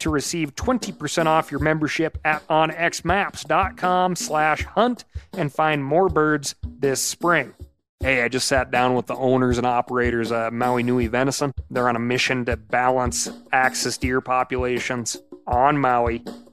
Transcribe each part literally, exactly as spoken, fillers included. to receive twenty percent off your membership at onxmaps.com slash hunt and find more birds this spring. Hey, I just sat down with the owners and operators of Maui Nui Venison. They're on a mission to balance axis deer populations on Maui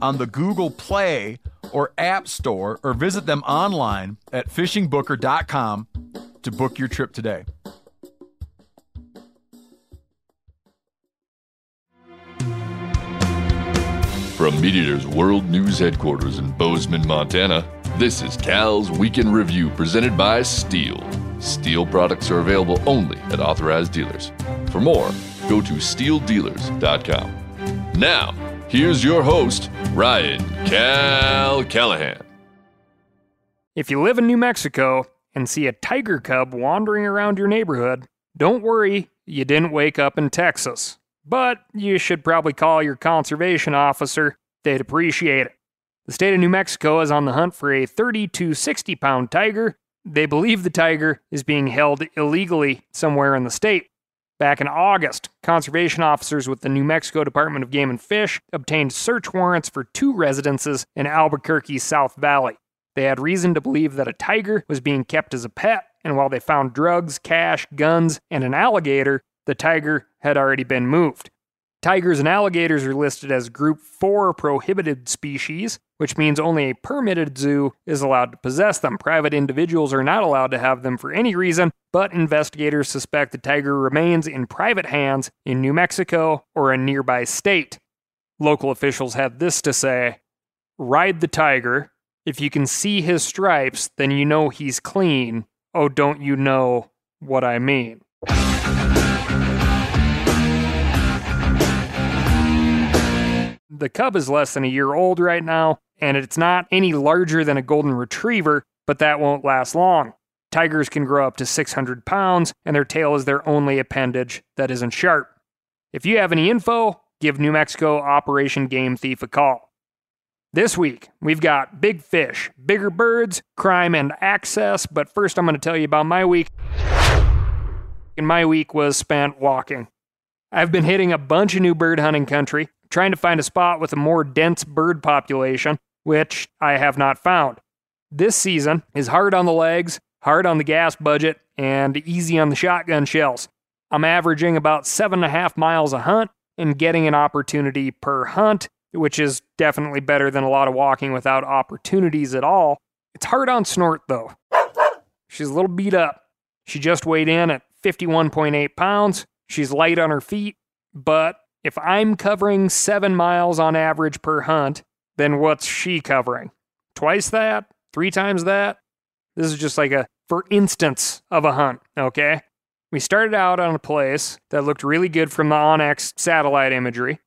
on the Google Play or App Store, or visit them online at fishing booker dot com to book your trip today. From Meat Eater's World News Headquarters in Bozeman, Montana, this is Cal's Weekend Review, presented by Steel. Steel products are available only at authorized dealers. For more, go to steel dealers dot com. Now, here's your host, Ryan Cal Callahan. If you live in New Mexico and see a tiger cub wandering around your neighborhood, don't worry, you didn't wake up in Texas. But you should probably call your conservation officer. They'd appreciate it. The state of New Mexico is on the hunt for a thirty to sixty pound tiger. They believe the tiger is being held illegally somewhere in the state. Back in August, conservation officers with the New Mexico Department of Game and Fish obtained search warrants for two residences in Albuquerque's South Valley. They had reason to believe that a tiger was being kept as a pet, and while they found drugs, cash, guns, and an alligator, the tiger had already been moved. Tigers and alligators are listed as Group four prohibited species, which means only a permitted zoo is allowed to possess them. Private individuals are not allowed to have them for any reason, but investigators suspect the tiger remains in private hands in New Mexico or a nearby state. Local officials have this to say: "Ride the tiger. If you can see his stripes, then you know he's clean. Oh, don't you know what I mean?" The cub is less than a year old right now, and it's not any larger than a golden retriever, but that won't last long. Tigers can grow up to six hundred pounds, and their tail is their only appendage that isn't sharp. If you have any info, give New Mexico Operation Game Thief a call. This week, we've got big fish, bigger birds, crime, and access, but first I'm going to tell you about my week. And my week was spent walking. I've been hitting a bunch of new bird hunting country, trying to find a spot with a more dense bird population, which I have not found. This season is hard on the legs, hard on the gas budget, and easy on the shotgun shells. I'm averaging about seven and a half miles a hunt and getting an opportunity per hunt, which is definitely better than a lot of walking without opportunities at all. It's hard on Snort, though. She's a little beat up. She just weighed in at fifty-one point eight pounds. She's light on her feet, but if I'm covering seven miles on average per hunt, then what's she covering? Twice that? Three times that? This is just like a, for instance, of a hunt, okay? We started out on a place that looked really good from the OnX satellite imagery.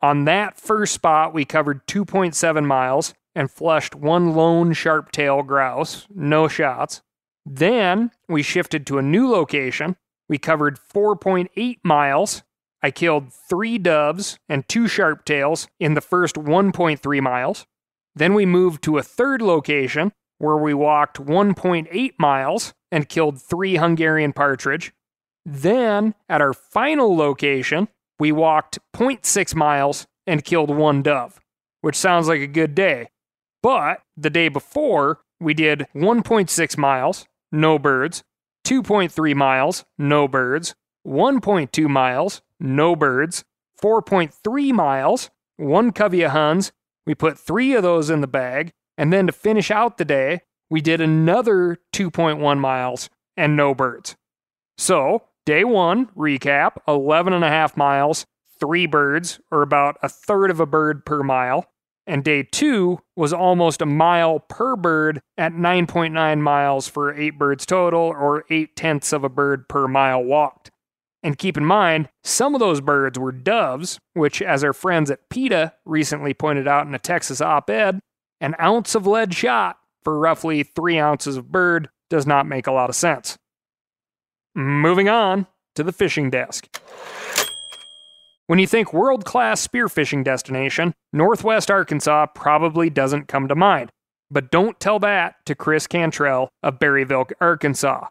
On that first spot, we covered two point seven miles and flushed one lone sharp-tailed grouse, no shots. Then we shifted to a new location. We covered four point eight miles. I killed three doves and two sharptails in the first one point three miles. Then we moved to a third location where we walked one point eight miles and killed three Hungarian partridge. Then, at our final location, we walked zero point six miles and killed one dove, which sounds like a good day. But the day before, we did one point six miles, no birds, two point three miles, no birds, one point two miles, no birds, four point three miles, one covey of huns. We put three of those in the bag, and then to finish out the day, we did another two point one miles and no birds. So, day one, recap, eleven and a half miles, three birds, or about a third of a bird per mile. And day two was almost a mile per bird at nine point nine miles for eight birds total, or eight tenths of a bird per mile walked. And keep in mind, some of those birds were doves, which, as our friends at PETA recently pointed out in a Texas op-ed, an ounce of lead shot for roughly three ounces of bird does not make a lot of sense. Moving on to the fishing desk. When you think world-class spearfishing destination, Northwest Arkansas probably doesn't come to mind. But don't tell that to Chris Cantrell of Berryville, Arkansas.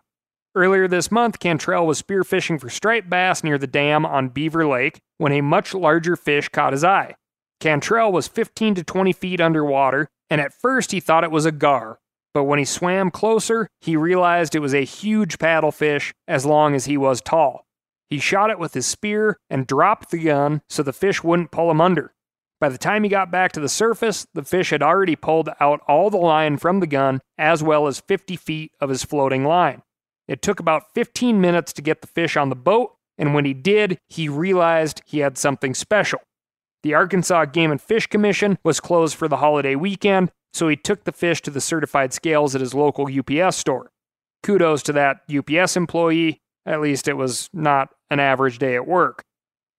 Earlier this month, Cantrell was spearfishing for striped bass near the dam on Beaver Lake when a much larger fish caught his eye. Cantrell was fifteen to twenty feet underwater, and at first he thought it was a gar. But when he swam closer, he realized it was a huge paddlefish as long as he was tall. He shot it with his spear and dropped the gun so the fish wouldn't pull him under. By the time he got back to the surface, the fish had already pulled out all the line from the gun, as well as fifty feet of his floating line. It took about fifteen minutes to get the fish on the boat, and when he did, he realized he had something special. The Arkansas Game and Fish Commission was closed for the holiday weekend, so he took the fish to the certified scales at his local U P S store. Kudos to that U P S employee. At least it was not an average day at work.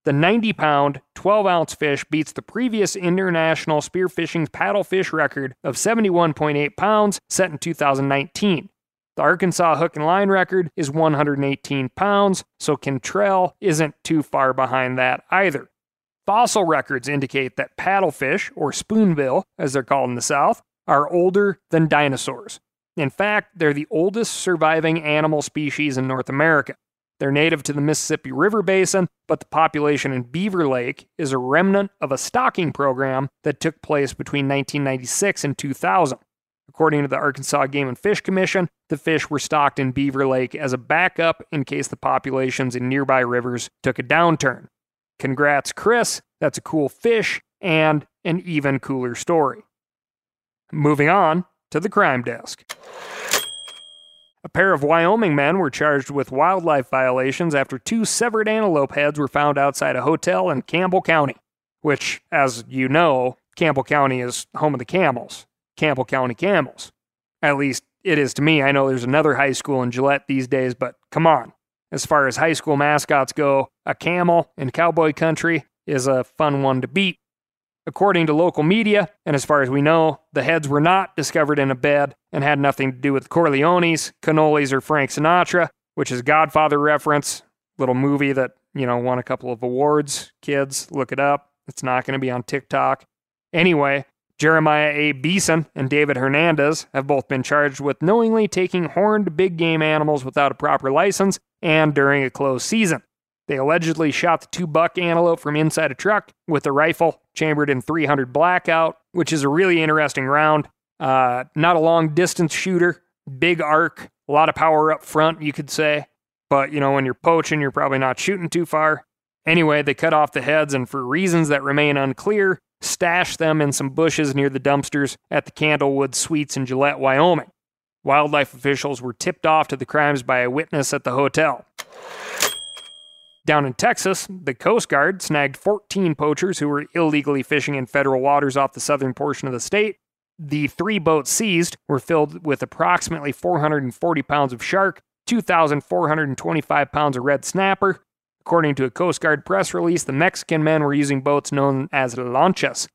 The ninety-pound, twelve-ounce fish beats the previous international spearfishing paddlefish record of seventy-one point eight pounds set in two thousand nineteen. The Arkansas hook and line record is one hundred eighteen pounds, so Cantrell isn't too far behind that either. Fossil records indicate that paddlefish, or spoonbill, as they're called in the South, are older than dinosaurs. In fact, they're the oldest surviving animal species in North America. They're native to the Mississippi River Basin, but the population in Beaver Lake is a remnant of a stocking program that took place between nineteen ninety-six and two thousand. According to the Arkansas Game and Fish Commission, the fish were stocked in Beaver Lake as a backup in case the populations in nearby rivers took a downturn. Congrats, Chris. That's a cool fish and an even cooler story. Moving on to the crime desk. A pair of Wyoming men were charged with wildlife violations after two severed antelope heads were found outside a hotel in Campbell County, which, as you know, Campbell County is home of the camels. Campbell County Camels. At least it is to me. I know there's another high school in Gillette these days, but come on. As far as high school mascots go, a camel in cowboy country is a fun one to beat. According to local media, and as far as we know, the heads were not discovered in a bed and had nothing to do with Corleones, Cannolis, or Frank Sinatra, which is Godfather reference. Little movie that, you know, won a couple of awards. Kids, look it up. It's not going to be on TikTok. Anyway, Jeremiah A. Beeson and David Hernandez have both been charged with knowingly taking horned big game animals without a proper license and during a closed season. They allegedly shot the two buck antelope from inside a truck with a rifle chambered in three hundred blackout, which is a really interesting round. Uh, not a long distance shooter, big arc, a lot of power up front, you could say. But, you know, when you're poaching, you're probably not shooting too far. Anyway, they cut off the heads and, for reasons that remain unclear, stashed them in some bushes near the dumpsters at the Candlewood Suites in Gillette, Wyoming. Wildlife officials were tipped off to the crimes by a witness at the hotel. Down in Texas, the Coast Guard snagged fourteen poachers who were illegally fishing in federal waters off the southern portion of the state. The three boats seized were filled with approximately four hundred forty pounds of shark, two thousand four hundred twenty-five pounds of red snapper. According to a Coast Guard press release, the Mexican men were using boats known as lanchas.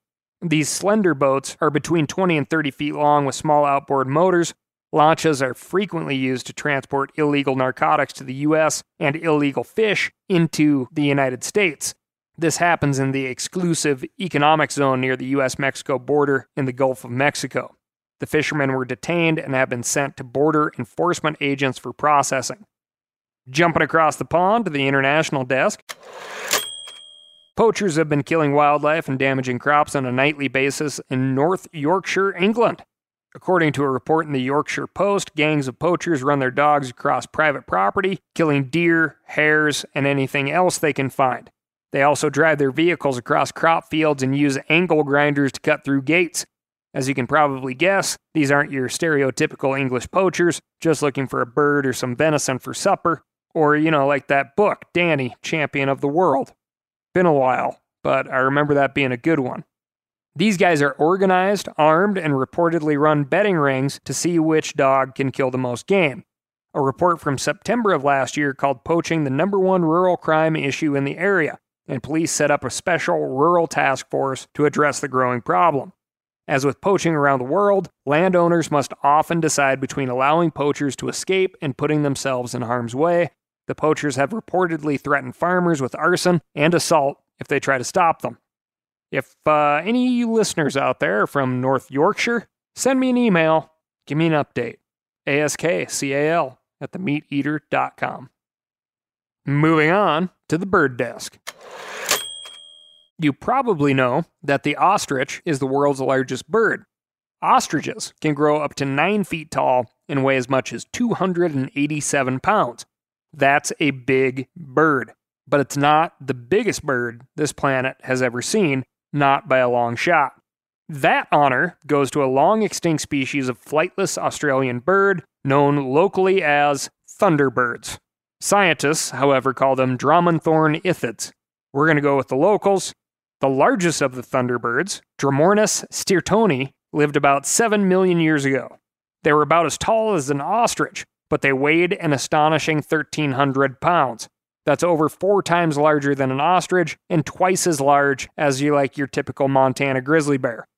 These slender boats are between twenty and thirty feet long with small outboard motors. Lanchas are frequently used to transport illegal narcotics to the U S and illegal fish into the United States. This happens in the exclusive economic zone near the U S Mexico border in the Gulf of Mexico. The fishermen were detained and have been sent to border enforcement agents for processing. Jumping across the pond to the international desk. Poachers have been killing wildlife and damaging crops on a nightly basis in North Yorkshire, England. According to a report in the Yorkshire Post, gangs of poachers run their dogs across private property, killing deer, hares, and anything else they can find. They also drive their vehicles across crop fields and use angle grinders to cut through gates. As you can probably guess, these aren't your stereotypical English poachers, just looking for a bird or some venison for supper, or, you know, like that book, Danny, Champion of the World. Been a while, but I remember that being a good one. These guys are organized, armed, and reportedly run betting rings to see which dog can kill the most game. A report from September of last year called poaching the number one rural crime issue in the area, and police set up a special rural task force to address the growing problem. As with poaching around the world, landowners must often decide between allowing poachers to escape and putting themselves in harm's way. The poachers have reportedly threatened farmers with arson and assault if they try to stop them. If uh, any of you listeners out there from North Yorkshire, send me an email. Give me an update. A S K C A L at the meat eater dot com. Moving on to the bird desk. You probably know that the ostrich is the world's largest bird. Ostriches can grow up to nine feet tall and weigh as much as two hundred eighty-seven pounds. That's a big bird. But it's not the biggest bird this planet has ever seen. Not by a long shot. That honor goes to a long-extinct species of flightless Australian bird known locally as thunderbirds. Scientists, however, call them dromornithids. We're going to go with the locals. The largest of the thunderbirds, Dromornis styrtoni, lived about seven million years ago. They were about as tall as an ostrich, but they weighed an astonishing one thousand three hundred pounds. That's over four times larger than an ostrich and twice as large as you like your typical Montana grizzly bear.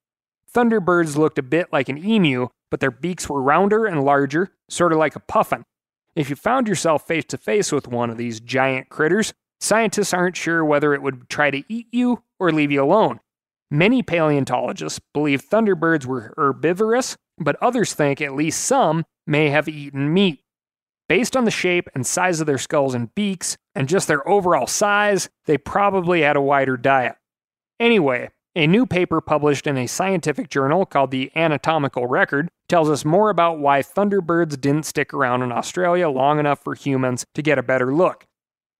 Thunderbirds looked a bit like an emu, but their beaks were rounder and larger, sort of like a puffin. If you found yourself face-to-face with one of these giant critters, scientists aren't sure whether it would try to eat you or leave you alone. Many paleontologists believe thunderbirds were herbivorous, but others think at least some may have eaten meat. Based on the shape and size of their skulls and beaks, and just their overall size, they probably had a wider diet. Anyway, a new paper published in a scientific journal called the Anatomical Record tells us more about why thunderbirds didn't stick around in Australia long enough for humans to get a better look.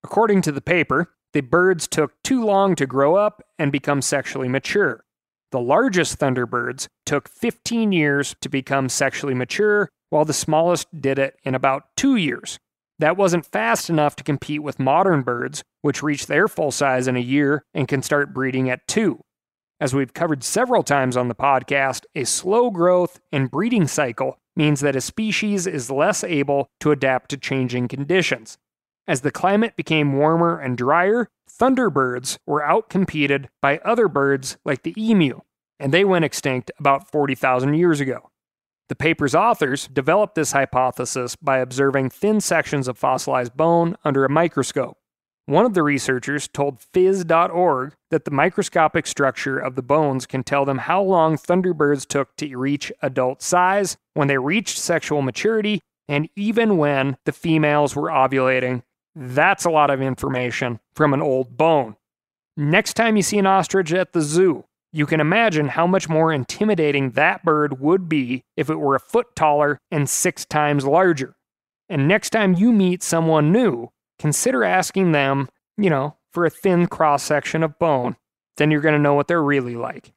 According to the paper, the birds took too long to grow up and become sexually mature. The largest thunderbirds took fifteen years to become sexually mature, while the smallest did it in about two years. That wasn't fast enough to compete with modern birds, which reach their full size in a year and can start breeding at two. As we've covered several times on the podcast, a slow growth and breeding cycle means that a species is less able to adapt to changing conditions. As the climate became warmer and drier, thunderbirds were outcompeted by other birds like the emu, and they went extinct about forty thousand years ago. The paper's authors developed this hypothesis by observing thin sections of fossilized bone under a microscope. One of the researchers told phys dot org that the microscopic structure of the bones can tell them how long thunderbirds took to reach adult size, when they reached sexual maturity, and even when the females were ovulating. That's a lot of information from an old bone. Next time you see an ostrich at the zoo, you can imagine how much more intimidating that bird would be if it were a foot taller and six times larger. And next time you meet someone new, consider asking them, you know, for a thin cross-section of bone. Then you're going to know what they're really like.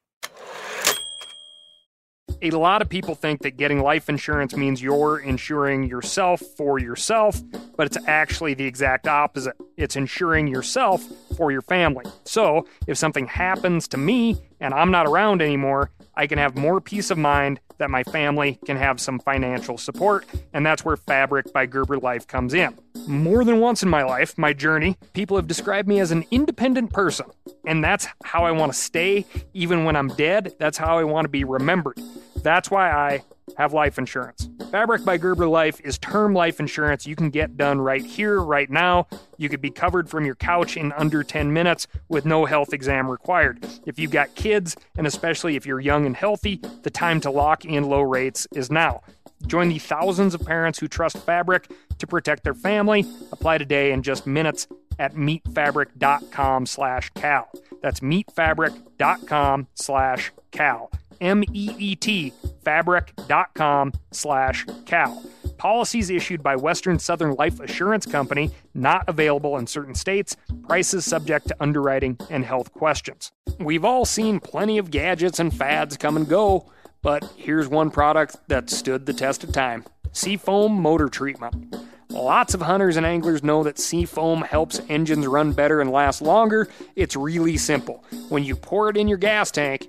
A lot of people think that getting life insurance means you're insuring yourself for yourself, but it's actually the exact opposite. It's insuring yourself for your family. So if something happens to me and I'm not around anymore, I can have more peace of mind that my family can have some financial support, and that's where Fabric by Gerber Life comes in. More than once in my life, my journey, people have described me as an independent person, and that's how I want to stay. Even when I'm dead, that's how I want to be remembered. That's why I have life insurance. Fabric by Gerber Life is term life insurance you can get done right here, right now. You could be covered from your couch in under ten minutes with no health exam required. If you've got kids, and especially if you're young and healthy, the time to lock in low rates is now. Join the thousands of parents who trust Fabric to protect their family. Apply today in just minutes at meetfabric.com slash cal. That's meetfabric.com slash cal. M E E T, fabric.com slash cal. Policies issued by Western Southern Life Assurance Company, not available in certain states. Prices subject to underwriting and health questions. We've all seen plenty of gadgets and fads come and go, but here's one product that stood the test of time. Seafoam motor treatment. Lots of hunters and anglers know that seafoam helps engines run better and last longer. It's really simple. When you pour it in your gas tank,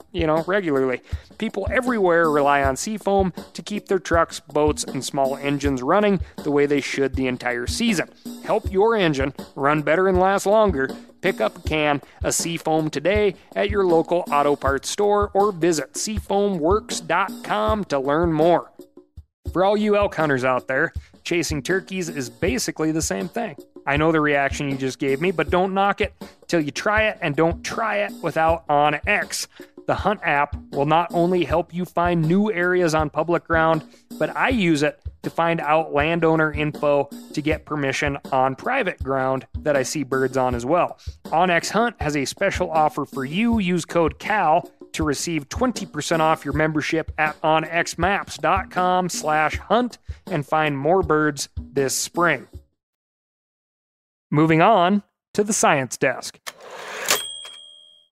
you know, regularly. People everywhere rely on seafoam to keep their trucks, boats, and small engines running the way they should the entire season. Help your engine run better and last longer. Pick up a can of seafoam today at your local auto parts store or visit Seafoam Works dot com to learn more. For all you elk hunters out there, chasing turkeys is basically the same thing. I know the reaction you just gave me, but don't knock it till you try it, and don't try it without OnX. The Hunt app will not only help you find new areas on public ground, but I use it to find out landowner info to get permission on private ground that I see birds on as well. OnX Hunt has a special offer for you. Use code CAL to receive twenty percent off your membership at onxmaps.com slash hunt and find more birds this spring. Moving on to the science desk.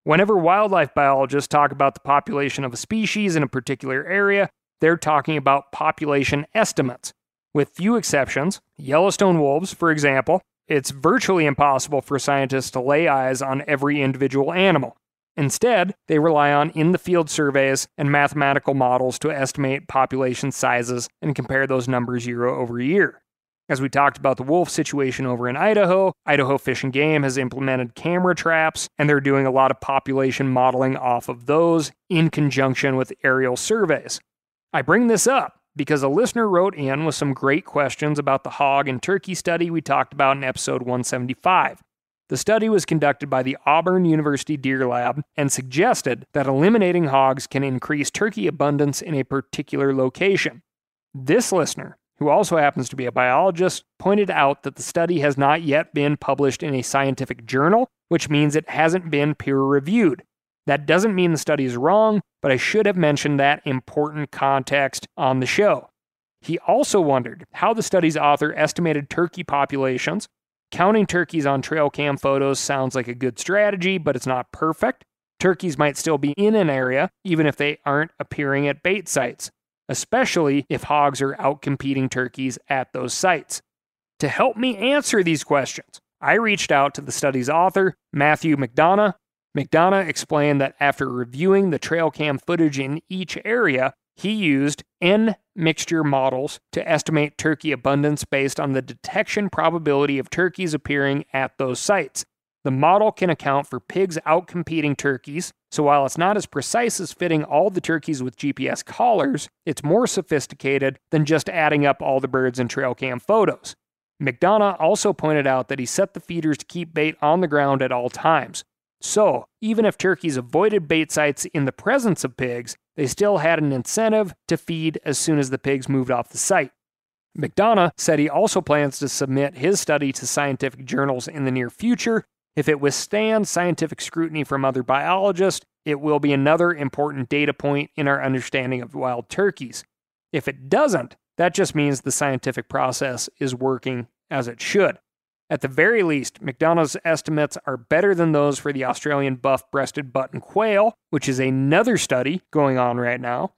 Whenever wildlife biologists talk about the population of a species in a particular area, they're talking about population estimates. With few exceptions, Yellowstone wolves, for example, it's virtually impossible for scientists to lay eyes on every individual animal. Instead, they rely on in-the-field surveys and mathematical models to estimate population sizes and compare those numbers year over year. As we talked about the wolf situation over in Idaho, Idaho Fish and Game has implemented camera traps, and they're doing a lot of population modeling off of those in conjunction with aerial surveys. I bring this up because a listener wrote in with some great questions about the hog and turkey study we talked about in episode one seventy-five. The study was conducted by the Auburn University Deer Lab and suggested that eliminating hogs can increase turkey abundance in a particular location. This listener, who also happens to be a biologist, pointed out that the study has not yet been published in a scientific journal, which means it hasn't been peer-reviewed. That doesn't mean the study is wrong, but I should have mentioned that important context on the show. He also wondered how the study's author estimated turkey populations. Counting turkeys on trail cam photos sounds like a good strategy, but it's not perfect. Turkeys might still be in an area, even if they aren't appearing at bait sites, especially if hogs are outcompeting turkeys at those sites. To help me answer these questions, I reached out to the study's author, Matthew McDonough. McDonough explained that after reviewing the trail cam footage in each area, he used N-mixture models to estimate turkey abundance based on the detection probability of turkeys appearing at those sites. The model can account for pigs outcompeting turkeys, so while it's not as precise as fitting all the turkeys with G P S collars, it's more sophisticated than just adding up all the birds in trail cam photos. McDonough also pointed out that he set the feeders to keep bait on the ground at all times. So, even if turkeys avoided bait sites in the presence of pigs, they still had an incentive to feed as soon as the pigs moved off the site. McDonough said he also plans to submit his study to scientific journals in the near future. If it withstands scientific scrutiny from other biologists, it will be another important data point in our understanding of wild turkeys. If it doesn't, that just means the scientific process is working as it should. At the very least, McDonough's estimates are better than those for the Australian buff-breasted button quail, which is another study going on right now.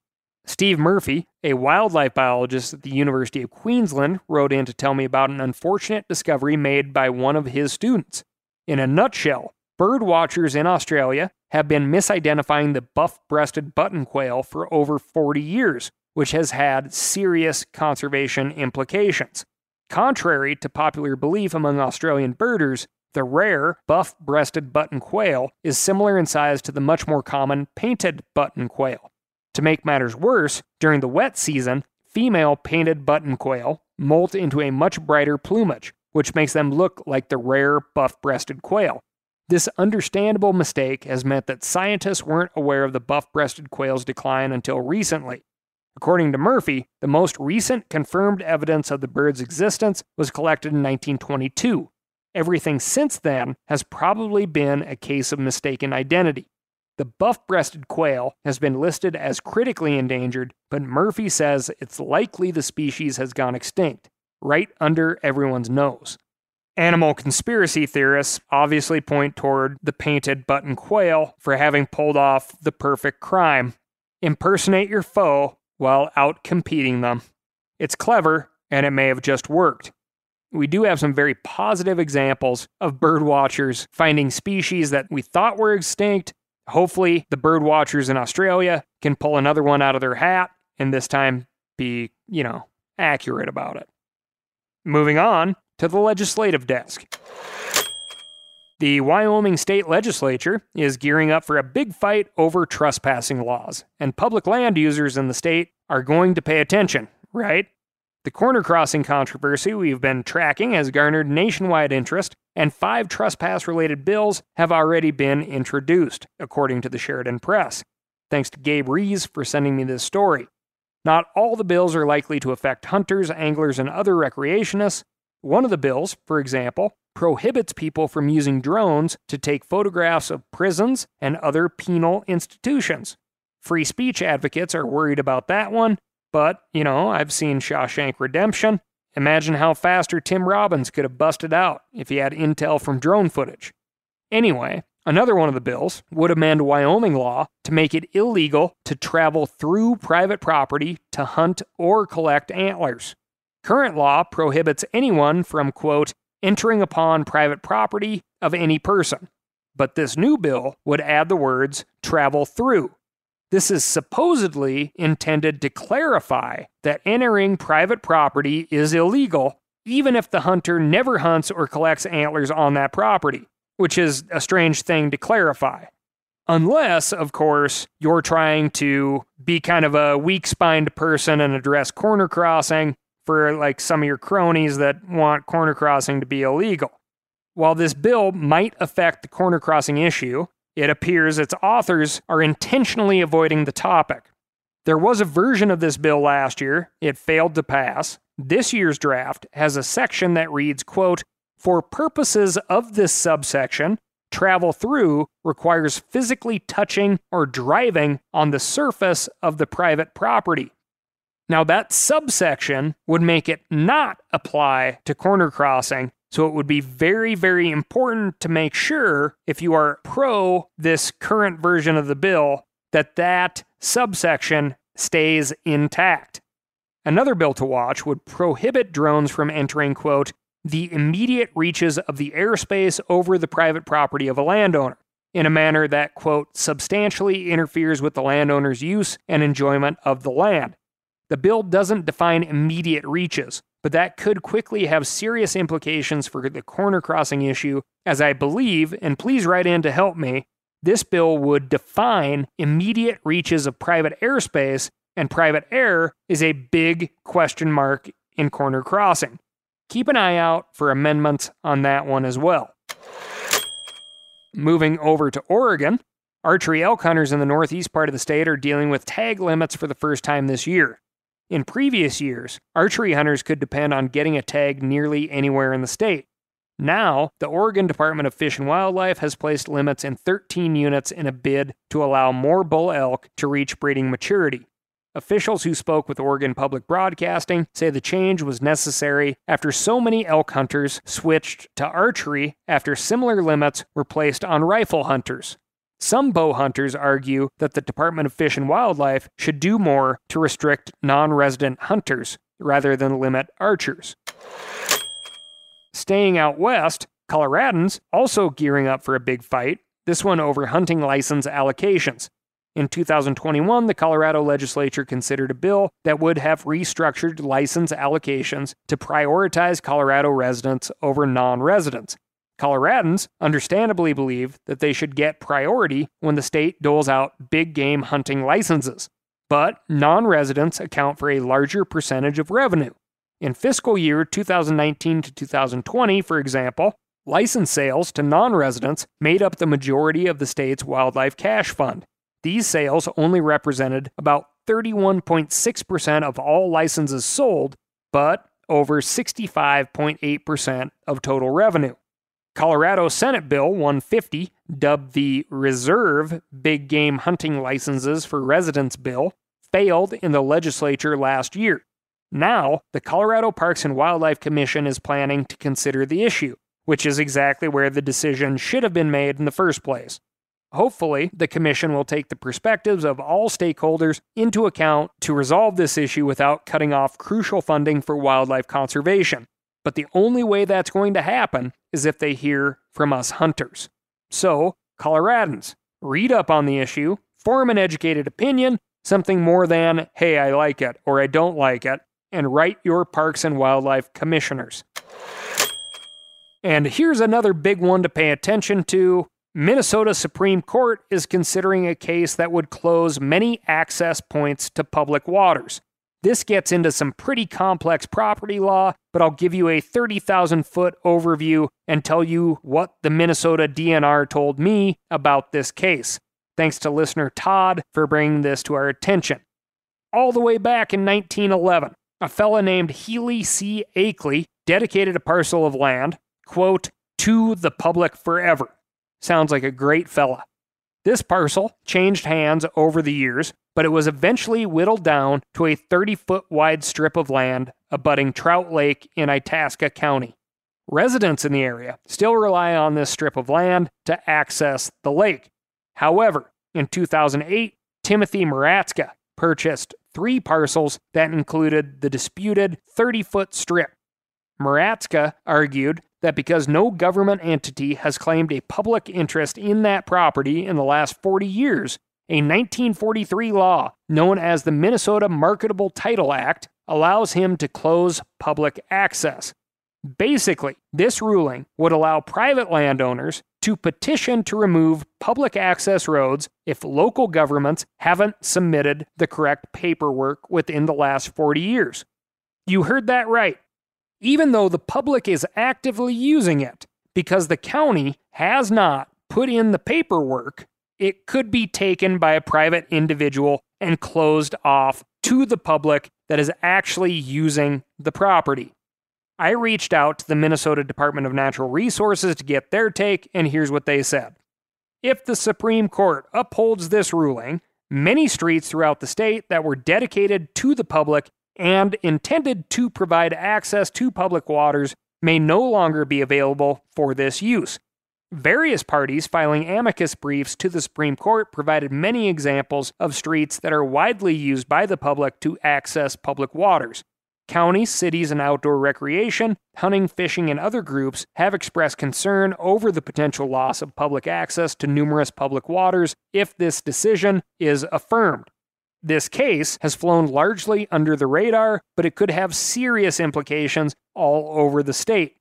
Steve Murphy, a wildlife biologist at the University of Queensland, wrote in to tell me about an unfortunate discovery made by one of his students. In a nutshell, bird watchers in Australia have been misidentifying the buff-breasted button quail for over forty years, which has had serious conservation implications. Contrary to popular belief among Australian birders, the rare buff-breasted button quail is similar in size to the much more common painted button quail. To make matters worse, during the wet season, female painted button quail molt into a much brighter plumage, which makes them look like the rare buff-breasted quail. This understandable mistake has meant that scientists weren't aware of the buff-breasted quail's decline until recently. According to Murphy, the most recent confirmed evidence of the bird's existence was collected in nineteen twenty-two. Everything since then has probably been a case of mistaken identity. The buff-breasted quail has been listed as critically endangered, but Murphy says it's likely the species has gone extinct, right under everyone's nose. Animal conspiracy theorists obviously point toward the painted button quail for having pulled off the perfect crime: impersonate your foe while out competing them. It's clever, and it may have just worked. We do have some very positive examples of bird watchers finding species that we thought were extinct. Hopefully, the bird watchers in Australia can pull another one out of their hat and this time be, you know, accurate about it. Moving on to the legislative desk. The Wyoming State Legislature is gearing up for a big fight over trespassing laws, and public land users in the state are going to pay attention, right? The corner crossing controversy we've been tracking has garnered nationwide interest, and five trespass-related bills have already been introduced, according to the Sheridan Press. Thanks to Gabe Rees for sending me this story. Not all the bills are likely to affect hunters, anglers, and other recreationists. One of the bills, for example, prohibits people from using drones to take photographs of prisons and other penal institutions. Free speech advocates are worried about that one, but, you know, I've seen Shawshank Redemption. Imagine how faster Tim Robbins could have busted out if he had intel from drone footage. Anyway, another one of the bills would amend Wyoming law to make it illegal to travel through private property to hunt or collect antlers. Current law prohibits anyone from, quote, entering upon private property of any person. But this new bill would add the words travel through. This is supposedly intended to clarify that entering private property is illegal, even if the hunter never hunts or collects antlers on that property, which is a strange thing to clarify. Unless, of course, you're trying to be kind of a weak-spined person and address corner crossing for like some of your cronies that want corner crossing to be illegal. While this bill might affect the corner crossing issue, it appears its authors are intentionally avoiding the topic. There was a version of this bill last year. It failed to pass. This year's draft has a section that reads, quote, for purposes of this subsection, travel through requires physically touching or driving on the surface of the private property. Now, that subsection would make it not apply to corner crossing, so it would be very, very important to make sure, if you are pro this current version of the bill, that that subsection stays intact. Another bill to watch would prohibit drones from entering, quote, the immediate reaches of the airspace over the private property of a landowner, in a manner that, quote, substantially interferes with the landowner's use and enjoyment of the land. The bill doesn't define immediate reaches, but that could quickly have serious implications for the corner crossing issue, as I believe, and please write in to help me, this bill would define immediate reaches of private airspace, and private air is a big question mark in corner crossing. Keep an eye out for amendments on that one as well. Moving over to Oregon, archery elk hunters in the northeast part of the state are dealing with tag limits for the first time this year. In previous years, archery hunters could depend on getting a tag nearly anywhere in the state. Now, the Oregon Department of Fish and Wildlife has placed limits in thirteen units in a bid to allow more bull elk to reach breeding maturity. Officials who spoke with Oregon Public Broadcasting say the change was necessary after so many elk hunters switched to archery after similar limits were placed on rifle hunters. Some bow hunters argue that the Department of Fish and Wildlife should do more to restrict non-resident hunters rather than limit archers. Staying out west, Coloradans also gearing up for a big fight, this one over hunting license allocations. In two thousand twenty-one, the Colorado legislature considered a bill that would have restructured license allocations to prioritize Colorado residents over non-residents. Coloradans understandably believe that they should get priority when the state doles out big game hunting licenses. But non-residents account for a larger percentage of revenue. In fiscal year two thousand nineteen to two thousand twenty, for example, license sales to non-residents made up the majority of the state's wildlife cash fund. These sales only represented about thirty-one point six percent of all licenses sold, but over sixty-five point eight percent of total revenue. Colorado Senate Bill one fifty, dubbed the Reserve Big Game Hunting Licenses for Residents Bill, failed in the legislature last year. Now, the Colorado Parks and Wildlife Commission is planning to consider the issue, which is exactly where the decision should have been made in the first place. Hopefully, the commission will take the perspectives of all stakeholders into account to resolve this issue without cutting off crucial funding for wildlife conservation. But the only way that's going to happen is if they hear from us hunters. So, Coloradans, read up on the issue, form an educated opinion, something more than, hey, I like it, or I don't like it, and write your Parks and Wildlife commissioners. And here's another big one to pay attention to. Minnesota Supreme Court is considering a case that would close many access points to public waters. This gets into some pretty complex property law, but I'll give you a thirty thousand foot overview and tell you what the Minnesota D N R told me about this case. Thanks to listener Todd for bringing this to our attention. All the way back in nineteen eleven, a fella named Healy C. Akeley dedicated a parcel of land, quote, to the public forever. Sounds like a great fella. This parcel changed hands over the years, but it was eventually whittled down to a thirty foot wide strip of land abutting Trout Lake in Itasca County. Residents in the area still rely on this strip of land to access the lake. However, in two thousand eight, Timothy Muratska purchased three parcels that included the disputed thirty foot strip. Muratska argued that because no government entity has claimed a public interest in that property in the last forty years, a nineteen forty-three law known as the Minnesota Marketable Title Act allows him to close public access. Basically, this ruling would allow private landowners to petition to remove public access roads if local governments haven't submitted the correct paperwork within the last forty years. You heard that right. Even though the public is actively using it, because the county has not put in the paperwork, it could be taken by a private individual and closed off to the public that is actually using the property. I reached out to the Minnesota Department of Natural Resources to get their take, and here's what they said. If the Supreme Court upholds this ruling, many streets throughout the state that were dedicated to the public and intended to provide access to public waters may no longer be available for this use. Various parties filing amicus briefs to the Supreme Court provided many examples of streets that are widely used by the public to access public waters. Counties, cities, and outdoor recreation, hunting, fishing, and other groups have expressed concern over the potential loss of public access to numerous public waters if this decision is affirmed. This case has flown largely under the radar, but it could have serious implications all over the state.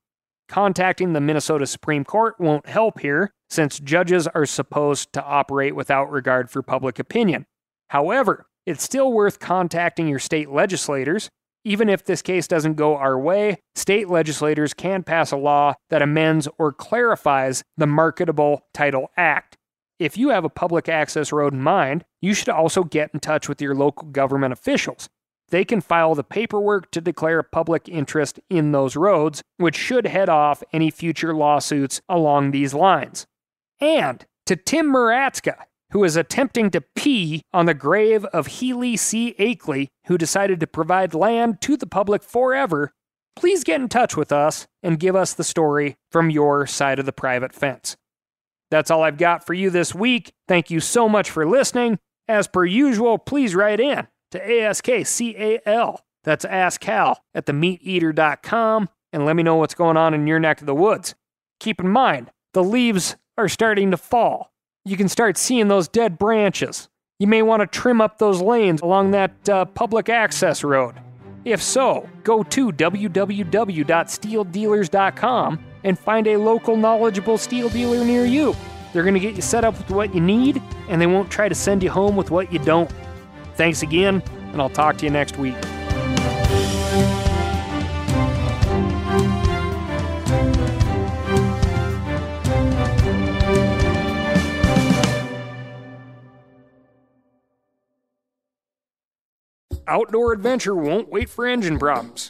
Contacting the Minnesota Supreme Court won't help here, since judges are supposed to operate without regard for public opinion. However, it's still worth contacting your state legislators. Even if this case doesn't go our way, state legislators can pass a law that amends or clarifies the Marketable Title Act. If you have a public access road in mind, you should also get in touch with your local government officials. They can file the paperwork to declare a public interest in those roads, which should head off any future lawsuits along these lines. And to Tim Muratska, who is attempting to pee on the grave of Healy C. Akeley, who decided to provide land to the public forever, please get in touch with us and give us the story from your side of the private fence. That's all I've got for you this week. Thank you so much for listening. As per usual, please write in to AskCal, that's AskCal, at the meat eater dot com, and let me know what's going on in your neck of the woods. Keep in mind, the leaves are starting to fall. You can start seeing those dead branches. you may want to trim up those lanes along that uh, public access road. If so, go to w w w dot steel dealers dot com and find a local knowledgeable steel dealer near you. They're going to get you set up with what you need, and they won't try to send you home with what you don't. Thanks again, and I'll talk to you next week. Outdoor adventure won't wait for engine problems.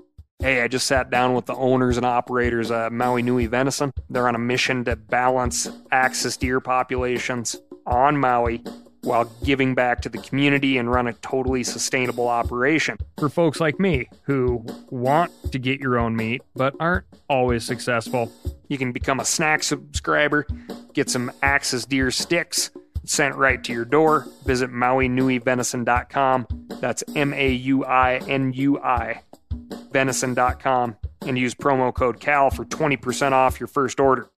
Hey, I just sat down with the owners and operators of Maui Nui Venison. They're on a mission to balance axis deer populations on Maui while giving back to the community and run a totally sustainable operation. For folks like me who want to get your own meat but aren't always successful, you can become a snack subscriber, get some axis deer sticks sent right to your door. Visit Maui Nui Venison dot com. That's M A U I N U I. venison dot com and use promo code C A L for twenty percent off your first order.